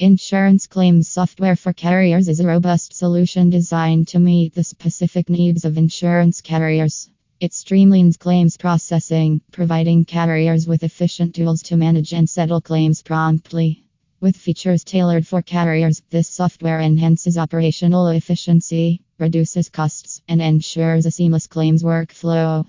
Insurance claims software for carriers is a robust solution designed to meet the specific needs of insurance carriers. It streamlines claims processing, providing carriers with efficient tools to manage and settle claims promptly. With features tailored for carriers, this software enhances operational efficiency, reduces costs, and ensures a seamless claims workflow.